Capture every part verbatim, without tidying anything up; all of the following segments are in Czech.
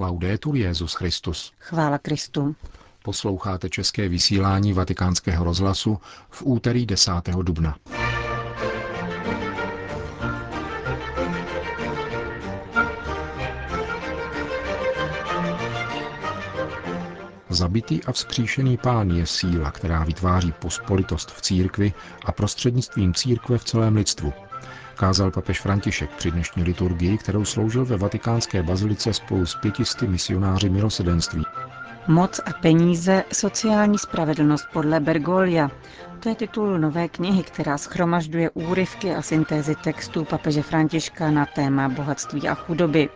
Laudetur Jesus Christus. Chvála Kristu. Posloucháte české vysílání Vatikánského rozhlasu v úterý desátého dubna. Zabitý a vzkříšený Pán je síla, která vytváří pospolitost v církvi a prostřednictvím církve v celém lidstvu, kázal papež František při dnešní liturgii, kterou sloužil ve vatikánské bazilice spolu s pětisty misionáři milosedenství. Moc a peníze, sociální spravedlnost podle Bergoglia. To je titul nové knihy, která shromažďuje úryvky a syntézy textů papeže Františka na téma bohatství a chudoby.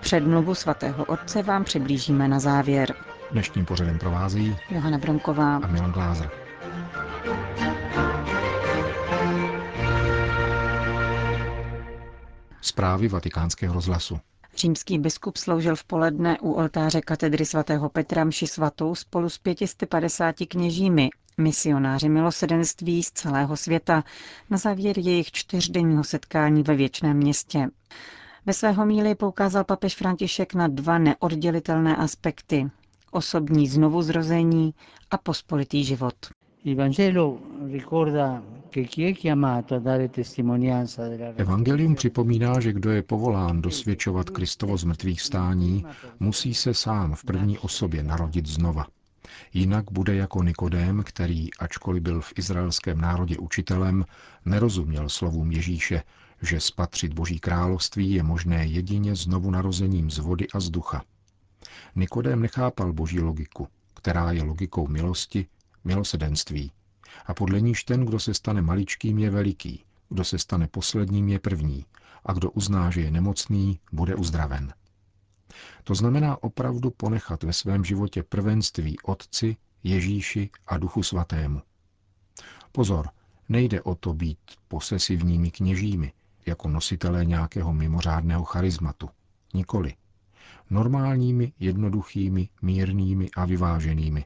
Předmluvu svatého otce vám přiblížíme na závěr. Dnešním pořadem provází Johana Bromková a Milan Glázer. Zprávy Vatikánského rozhlasu. Římský biskup sloužil v poledne u oltáře katedry svatého Petra mši svatou spolu s pěti sty padesáti kněžími, misionáři milosedenství z celého světa, na závěr jejich čtyřdenního setkání ve Věčném městě. Ve své homílii poukázal papež František na dva neoddělitelné aspekty – osobní znovuzrození a pospolitý život. Evangelium připomíná, že kdo je povolán dosvědčovat Kristovo zmrtvýchvstání, musí se sám v první osobě narodit znova. Jinak bude jako Nikodém, který, ačkoliv byl v izraelském národě učitelem, nerozuměl slovům Ježíše, že spatřit Boží království je možné jedině znovu narozením z vody a z ducha. Nikodém nechápal Boží logiku, která je logikou milosti, milosedenství. A podle níž ten, kdo se stane maličkým, je veliký, kdo se stane posledním, je první, a kdo uzná, že je nemocný, bude uzdraven. To znamená opravdu ponechat ve svém životě prvenství Otci, Ježíši a Duchu Svatému. Pozor, nejde o to být posesivními kněžími, jako nositelé nějakého mimořádného charizmatu. Nikoli. Normálními, jednoduchými, mírnými a vyváženými,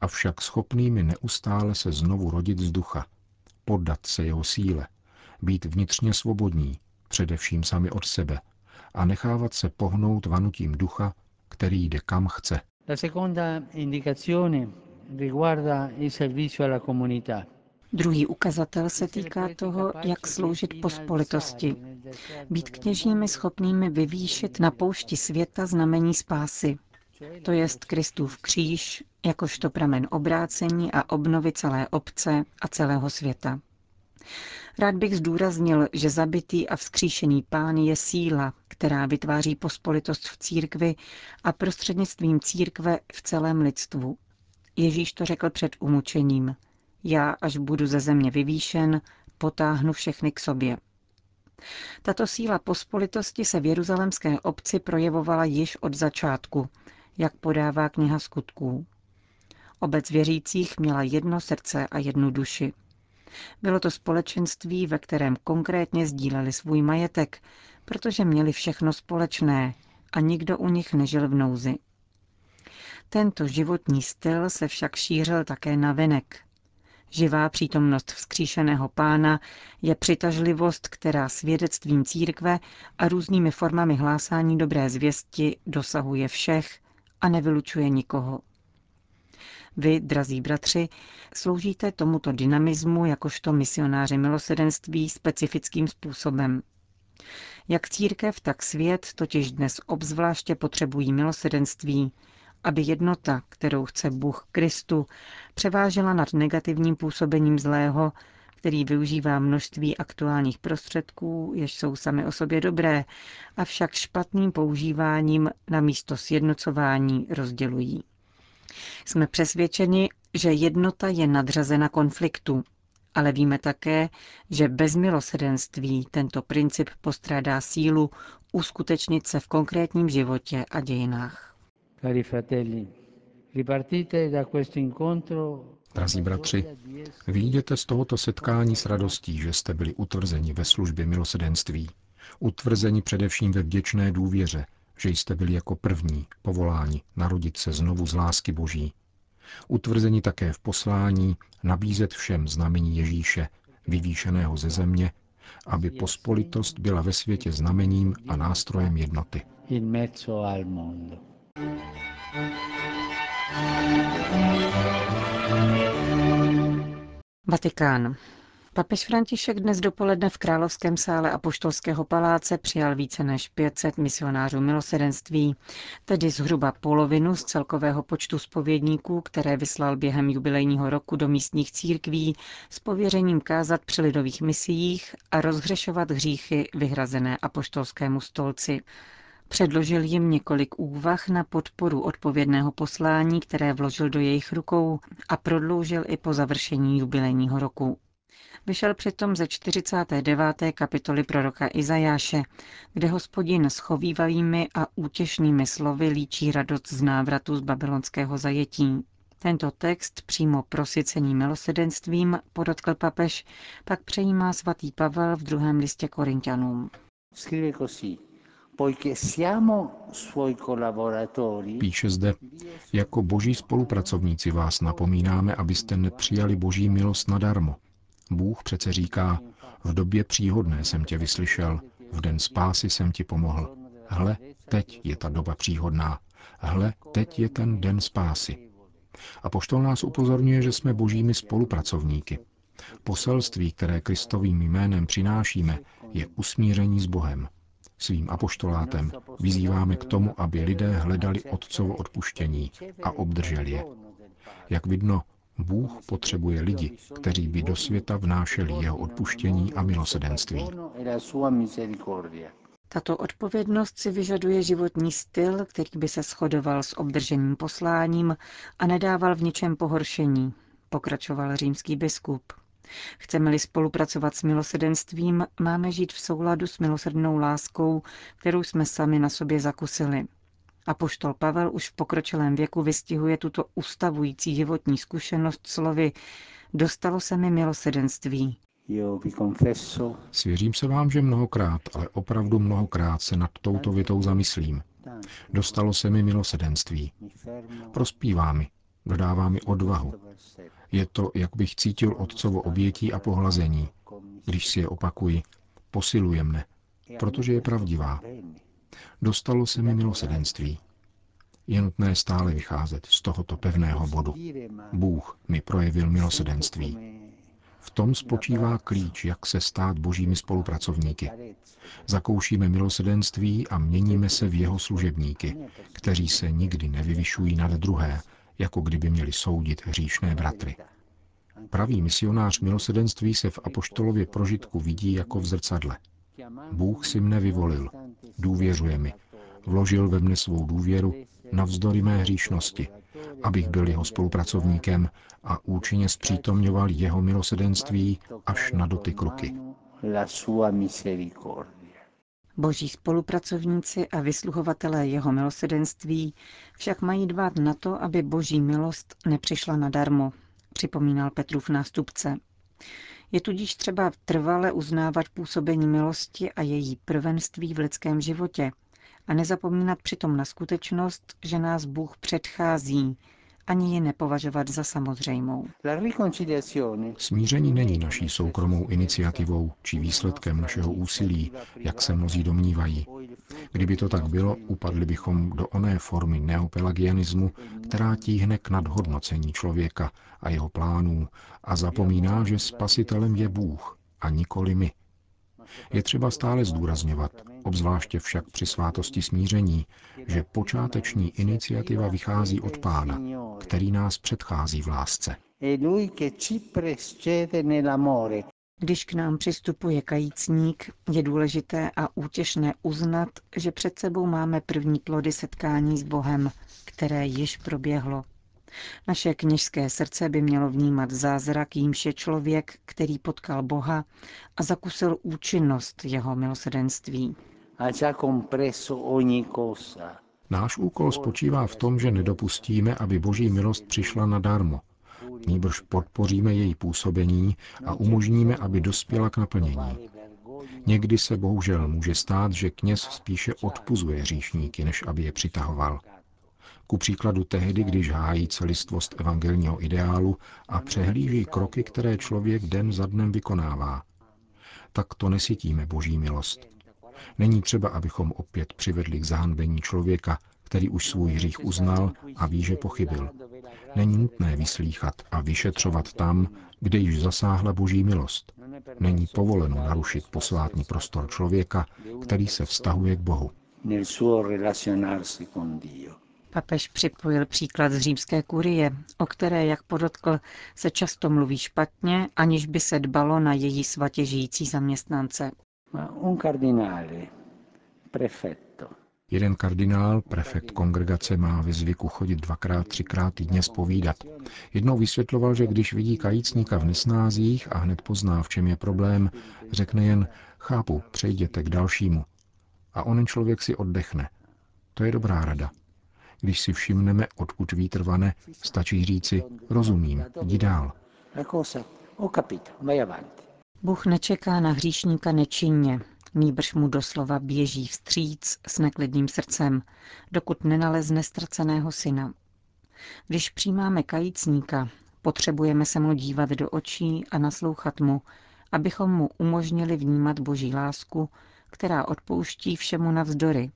avšak schopnými neustále se znovu rodit z ducha, poddat se jeho síle, být vnitřně svobodní, především sami od sebe, a nechávat se pohnout vanutím ducha, který jde kam chce. Druhý ukazatel se týká toho, jak sloužit pospolitosti. Být kněžími schopnými vyvýšit na poušti světa znamení spásy, to jest Kristův kříž, jakožto pramen obrácení a obnovy celé obce a celého světa. Rád bych zdůraznil, že zabitý a vzkříšený Pán je síla, která vytváří pospolitost v církvi a prostřednictvím církve v celém lidstvu. Ježíš to řekl před umučením. Já, až budu ze země vyvýšen, potáhnu všechny k sobě. Tato síla pospolitosti se v jeruzalemské obci projevovala již od začátku, jak podává kniha Skutků. Obec věřících měla jedno srdce a jednu duši. Bylo to společenství, ve kterém konkrétně sdíleli svůj majetek, protože měli všechno společné a nikdo u nich nežil v nouzi. Tento životní styl se však šířil také navenek. Živá přítomnost vzkříšeného Pána je přitažlivost, která svědectvím církve a různými formami hlásání dobré zvěsti dosahuje všech a nevylučuje nikoho. Vy, drazí bratři, sloužíte tomuto dynamismu jakožto misionáři milosedenství specifickým způsobem. Jak církev, tak svět totiž dnes obzvláště potřebují milosedenství, aby jednota, kterou chce Bůh Kristu, převážela nad negativním působením zlého, který využívá množství aktuálních prostředků, jež jsou sami o sobě dobré, avšak špatným používáním namísto sjednocování rozdělují. Jsme přesvědčeni, že jednota je nadřazena konfliktu, ale víme také, že bez milosedenství tento princip postrádá sílu uskutečnit se v konkrétním životě a dějinách. Drazí bratři, vyjdete z tohoto setkání s radostí, že jste byli utvrzeni ve službě milosedenství, utvrzeni především ve vděčné důvěře, že jste byli jako první povoláni narodit se znovu z lásky Boží, utvrzeni také v poslání nabízet všem znamení Ježíše, vyvýšeného ze země, aby pospolitost byla ve světě znamením a nástrojem jednoty. Vatikán. Papež František dnes dopoledne v Královském sále Apoštolského paláce přijal více než pět set misionářů milosedenství, tedy zhruba polovinu z celkového počtu zpovědníků, které vyslal během jubilejního roku do místních církví s pověřením kázat při lidových misiích a rozhřešovat hříchy vyhrazené Apoštolskému stolci. Předložil jim několik úvah na podporu odpovědného poslání, které vložil do jejich rukou a prodloužil i po završení jubilejního roku. Vyšel přitom ze čtyřicáté deváté kapitoly proroka Izajáše, kde Hospodin schovývavými a útěšnými slovy líčí radost z návratu z babylonského zajetí. Tento text přímo prosycený milosedenstvím, podotkl papež, pak přejímá svatý Pavel v druhém listě Korinťanům. Píše zde, jako boží spolupracovníci vás napomínáme, abyste nepřijali boží milost nadarmo. Bůh přece říká, v době příhodné jsem tě vyslyšel, v den spásy jsem ti pomohl. Hle, teď je ta doba příhodná. Hle, teď je ten den spásy. Apoštol nás upozorňuje, že jsme božími spolupracovníky. Poselství, které Kristovým jménem přinášíme, je usmíření s Bohem. Svým apoštolátem vyzýváme k tomu, aby lidé hledali Otcovo odpuštění a obdrželi je. Jak vidno, Bůh potřebuje lidi, kteří by do světa vnášeli jeho odpuštění a milosedenství. Tato odpovědnost si vyžaduje životní styl, který by se shodoval s obdrženým posláním a nedával v ničem pohoršení, pokračoval římský biskup. Chceme-li spolupracovat s milosedenstvím, máme žít v souladu s milosrdnou láskou, kterou jsme sami na sobě zakusili. Apoštol Pavel už v pokročilém věku vystihuje tuto ustavující životní zkušenost slovy Dostalo se mi milosedenství. Svěřím se vám, že mnohokrát, ale opravdu mnohokrát se nad touto větou zamyslím. Dostalo se mi milosedenství. Prospívá mi, dodává mi odvahu. Je to, jak bych cítil Otcovo obětí a pohlazení. Když si je opakuji, posiluje mne, protože je pravdivá. Dostalo se mi milosedenství. Je nutné stále vycházet z tohoto pevného bodu. Bůh mi projevil milosedenství. V tom spočívá klíč, jak se stát božími spolupracovníky. Zakoušíme milosedenství a měníme se v jeho služebníky, kteří se nikdy nevyvyšují nad druhé, jako kdyby měli soudit hříšné bratry. Pravý misionář milosedenství se v apoštolově prožitku vidí jako v zrcadle. Bůh si mne vyvolil, důvěřuje mi, vložil ve mne svou důvěru navzdory mé hříšnosti, abych byl jeho spolupracovníkem a účinně zpřítomňoval jeho milosedenství až na dotyk ruky. Boží spolupracovníci a vysluhovatelé jeho milosedenství však mají dbát na to, aby boží milost nepřišla nadarmo, připomínal Petrův nástupce. Je tudíž třeba trvale uznávat působení milosti a její prvenství v lidském životě a nezapomínat přitom na skutečnost, že nás Bůh předchází, ani ji nepovažovat za samozřejmou. Smíření není naší soukromou iniciativou či výsledkem našeho úsilí, jak se mnozí domnívají. Kdyby to tak bylo, upadli bychom do oné formy neopelagianismu, která tíhne k nadhodnocení člověka a jeho plánů a zapomíná, že spasitelem je Bůh a nikoli my. Je třeba stále zdůrazňovat, obzvláště však při svátosti smíření, že počáteční iniciativa vychází od Pána, který nás předchází v lásce. Když k nám přistupuje kajícník, je důležité a útěšné uznat, že před sebou máme první plody setkání s Bohem, které již proběhlo. Naše kněžské srdce by mělo vnímat zázrak, jímž je člověk, který potkal Boha a zakusil účinnost jeho milosedenství. Náš úkol spočívá v tom, že nedopustíme, aby boží milost přišla nadarmo. Nýbrž podpoříme její působení a umožníme, aby dospěla k naplnění. Někdy se bohužel může stát, že kněz spíše odpuzuje hříšníky, než aby je přitahoval. Ku příkladu tehdy, když hájí celistvost evangelního ideálu a přehlíží kroky, které člověk den za dnem vykonává. Tak to nesytíme boží milost. Není třeba, abychom opět přivedli k zahanbení člověka, který už svůj hřích uznal a ví, že pochybil. Není nutné vyslýchat a vyšetřovat tam, kde již zasáhla boží milost. Není povoleno narušit posvátný prostor člověka, který se vztahuje k Bohu. Papež připojil příklad z římské kurie, o které, jak podotkl, se často mluví špatně, aniž by se dbalo na její svatě žijící zaměstnance. Jeden kardinál, prefekt kongregace, má ve zvyku chodit dvakrát, třikrát týdně zpovídat. Jednou vysvětloval, že když vidí kajícníka v nesnázích a hned pozná, v čem je problém, řekne jen: chápu, přejděte k dalšímu. A onen člověk si oddechne. To je dobrá rada. Když si všimneme, odkud vítr vane, stačí říci: rozumím, jdi dál. Bůh nečeká na hříšníka nečinně, nýbrž mu doslova běží vstříc s neklidným srdcem, dokud nenalezne ztraceného syna. Když přijímáme kajícníka, potřebujeme se mu dívat do očí a naslouchat mu, abychom mu umožnili vnímat boží lásku, která odpouští všemu navzdory,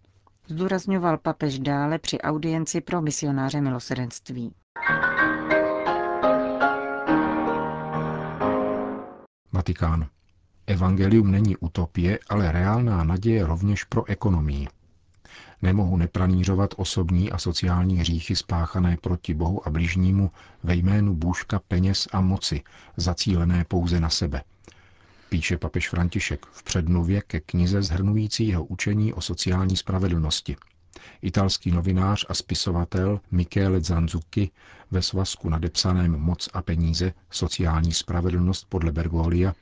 zdůrazňoval papež dále při audienci pro misionáře milosrdenství. Vatikán. Evangelium není utopie, ale reálná naděje rovněž pro ekonomii. Nemohu nepranířovat osobní a sociální hříchy spáchané proti Bohu a bližnímu ve jménu bůžka peněz a moci, zacílené pouze na sebe, píše papež František v předmluvě ke knize shrnující jeho učení o sociální spravedlnosti. Italský novinář a spisovatel Michele Zanzucchi ve svazku nadepsaném Moc a peníze, sociální spravedlnost podle Bergoglia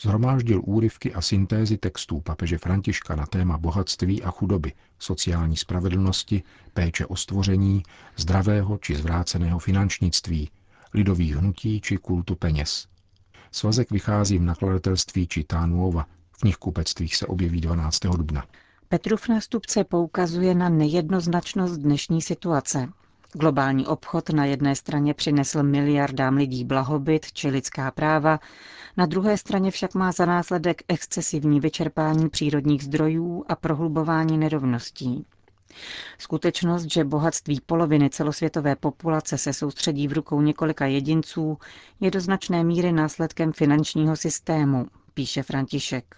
shromáždil úryvky a syntézy textů papeže Františka na téma bohatství a chudoby, sociální spravedlnosti, péče o stvoření, zdravého či zvráceného finančnictví, lidových hnutí či kultu peněz. Svazek vychází v nakladatelství Città Nuova, v knihkupectvích se objeví dvanáctého dubna. Petrův nástupce poukazuje na nejednoznačnost dnešní situace. Globální obchod na jedné straně přinesl miliardám lidí blahobyt či lidská práva, na druhé straně však má za následek excesivní vyčerpání přírodních zdrojů a prohlubování nerovností. Skutečnost, že bohatství poloviny celosvětové populace se soustředí v rukou několika jedinců, je do značné míry následkem finančního systému, píše František.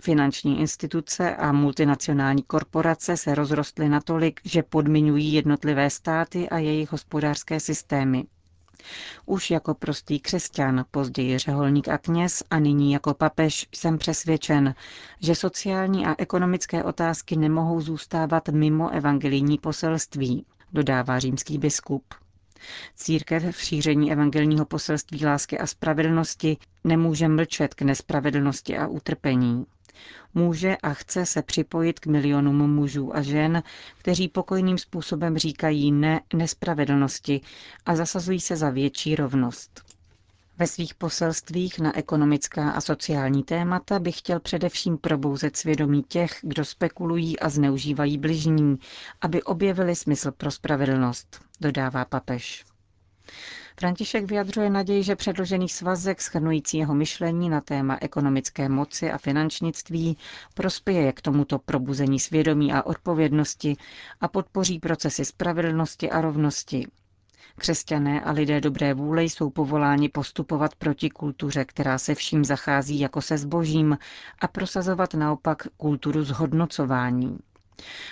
Finanční instituce a multinacionální korporace se rozrostly natolik, že podmiňují jednotlivé státy a jejich hospodářské systémy. Už jako prostý křesťan, později řeholník a kněz a nyní jako papež jsem přesvědčen, že sociální a ekonomické otázky nemohou zůstávat mimo evangelijní poselství, dodává římský biskup. Církev v šíření evangelního poselství lásky a spravedlnosti nemůže mlčet k nespravedlnosti a utrpení. Může a chce se připojit k milionům mužů a žen, kteří pokojným způsobem říkají ne nespravedlnosti a zasazují se za větší rovnost. Ve svých poselstvích na ekonomická a sociální témata bych chtěl především probouzet svědomí těch, kdo spekulují a zneužívají bližní, aby objevili smysl pro spravedlnost, dodává papež. František vyjadřuje naději, že předložený svazek shrnující jeho myšlení na téma ekonomické moci a finančnictví prospěje k tomuto probuzení svědomí a odpovědnosti a podpoří procesy spravedlnosti a rovnosti. Křesťané a lidé dobré vůle jsou povoláni postupovat proti kultuře, která se vším zachází jako se zbožím, a prosazovat naopak kulturu zhodnocování.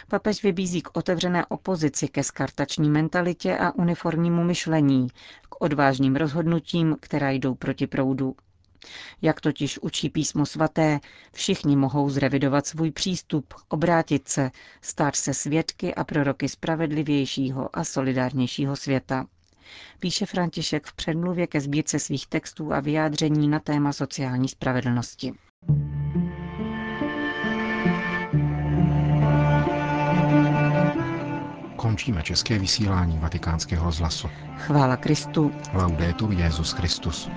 Papež vybízí k otevřené opozici, ke skartační mentalitě a uniformnímu myšlení, k odvážným rozhodnutím, která jdou proti proudu. Jak totiž učí písmo svaté, všichni mohou zrevidovat svůj přístup, obrátit se, stát se svědky a proroky spravedlivějšího a solidárnějšího světa, píše František v předmluvě ke sbírce svých textů a vyjádření na téma sociální spravedlnosti. Končíme české vysílání Vatikánského rozhlasu. Chvála Kristu. Laudetur Jesus Christus.